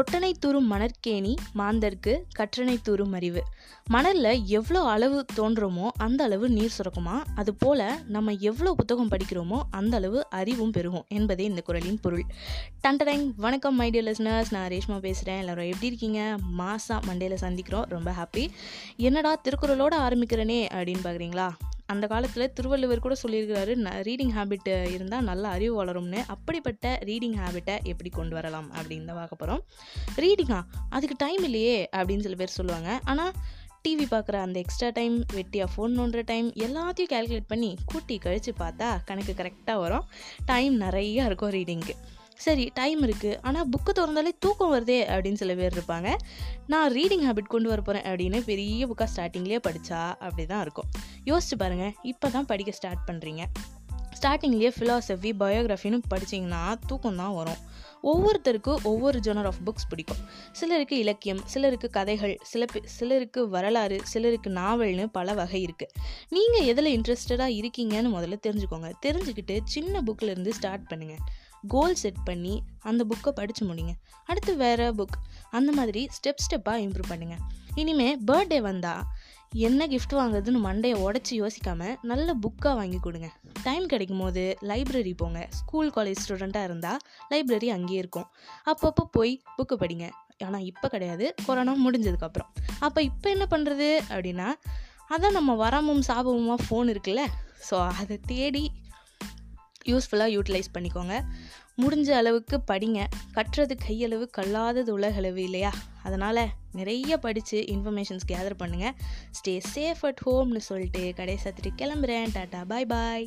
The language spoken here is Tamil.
தொட்டனை தூரும் மணற்கேணி மாந்தர்க்கு கற்றனை தூரும் அறிவு. மணலில் எவ்வளோ அளவு தோன்றோமோ அந்த அளவு நீர் சுரக்குமா, அது போல் நம்ம எவ்வளோ புத்தகம் படிக்கிறோமோ அந்த அளவு அறிவும் பெருகும் என்பதே இந்த குறளின் பொருள். டண்டடங். வணக்கம் மை டியர் லிசனர்ஸ், நான் ரேஷ்மா பேசுகிறேன். எல்லோரும் எப்படி இருக்கீங்க? மாசா மண்டேயில் சந்திக்கிறோம், ரொம்ப ஹாப்பி. என்னடா திருக்குறளோடு ஆரம்பிக்கிறேனே அப்படின்னு பார்க்குறீங்களா? அந்த காலத்தில் திருவள்ளுவர் கூட சொல்லியிருக்கிறாரு, ரீடிங் ஹேபிட் இருந்தால் நல்ல அறிவு வளரும்னு. அப்படிப்பட்ட ரீடிங் ஹேபிட்டை எப்படி கொண்டு வரலாம் அப்படின்னு தான் பார்க்க போகிறோம். ரீடிங்கா, அதுக்கு டைம் இல்லையே அப்படின்னு சில பேர் சொல்லுவாங்க. ஆனால் டிவி பார்க்குற அந்த எக்ஸ்ட்ரா டைம், வெட்டியாக ஃபோன் நோண்டுற டைம் எல்லாத்தையும் கால்குலேட் பண்ணி கூட்டி கழித்து பார்த்தா கணக்கு கரெக்டாக வரும். டைம் நிறையா இருக்கும் ரீடிங்க்கு. சரி, டைம் இருக்குது, ஆனால் புக்கு திறந்தாலே தூக்கம் வருதே அப்படின்னு சில பேர் இருப்பாங்க. நான் ரீடிங் ஹேபிட் கொண்டு வர போகிறேன் அப்படின்னு பெரிய புக்காக ஸ்டார்டிங்லேயே படித்தா அப்படி தான் இருக்கும். யோசிச்சு பாருங்கள், இப்போ தான் படிக்க ஸ்டார்ட் பண்ணுறீங்க, ஸ்டார்டிங்லேயே ஃபிலாசபி பயோகிராஃபின்னு படித்தீங்கன்னா தூக்கம் தான் வரும். ஒவ்வொருத்தருக்கும் ஒவ்வொரு ஜோனர் ஆஃப் புக்ஸ் பிடிக்கும். சிலருக்கு இலக்கியம், சிலருக்கு கதைகள், சிலருக்கு வரலாறு, சிலருக்கு நாவல்னு பல வகை இருக்குது. நீங்கள் எதில் இன்ட்ரெஸ்டடாக இருக்கீங்கன்னு முதல்ல தெரிஞ்சுக்கோங்க. தெரிஞ்சுக்கிட்டு சின்ன புக்கிலேருந்து ஸ்டார்ட் பண்ணுங்கள். கோல் செட் பண்ணி அந்த புக்கை படித்து முடிங்க. அடுத்து வேறு புக், அந்த மாதிரி ஸ்டெப் ஸ்டெப்பாக இம்ப்ரூவ் பண்ணுங்கள். இனிமேல் பர்த்டே வந்தால் என்ன கிஃப்ட் வாங்குறதுன்னு மண்டையை உடச்சி யோசிக்காமல் நல்ல புக்காக வாங்கி கொடுங்க. டைம் கிடைக்கும் போது லைப்ரரி போங்க. ஸ்கூல் காலேஜ் ஸ்டூடெண்ட்டாக இருந்தால் லைப்ரரி அங்கேயே இருக்கும், அப்பப்போ போய் புக்கு படிங்க. ஆனால் இப்போ கிடையாது, கொரோனா முடிஞ்சதுக்கப்புறம். அப்போ இப்போ என்ன பண்ணுறது அப்படின்னா, அதான் நம்ம வரமும் சாபமுமாக ஃபோன் இருக்குல்ல, ஸோ அதை தேடி யூஸ்ஃபுல்லாக யூட்டிலைஸ் பண்ணிக்கோங்க. முடிஞ்ச அளவுக்கு படிங்க. கற்றது கையளவு, கல்லாதது உலகளவு இல்லையா? அதனால் நிறைய படித்து இன்ஃபர்மேஷன்ஸ் கேதர் பண்ணுங்கள். ஸ்டே சேஃப் அட் ஹோம்னு சொல்லிட்டு கடைசி சாத்திட்டு கிளம்புறேன். டாட்டா, பாய் பாய்.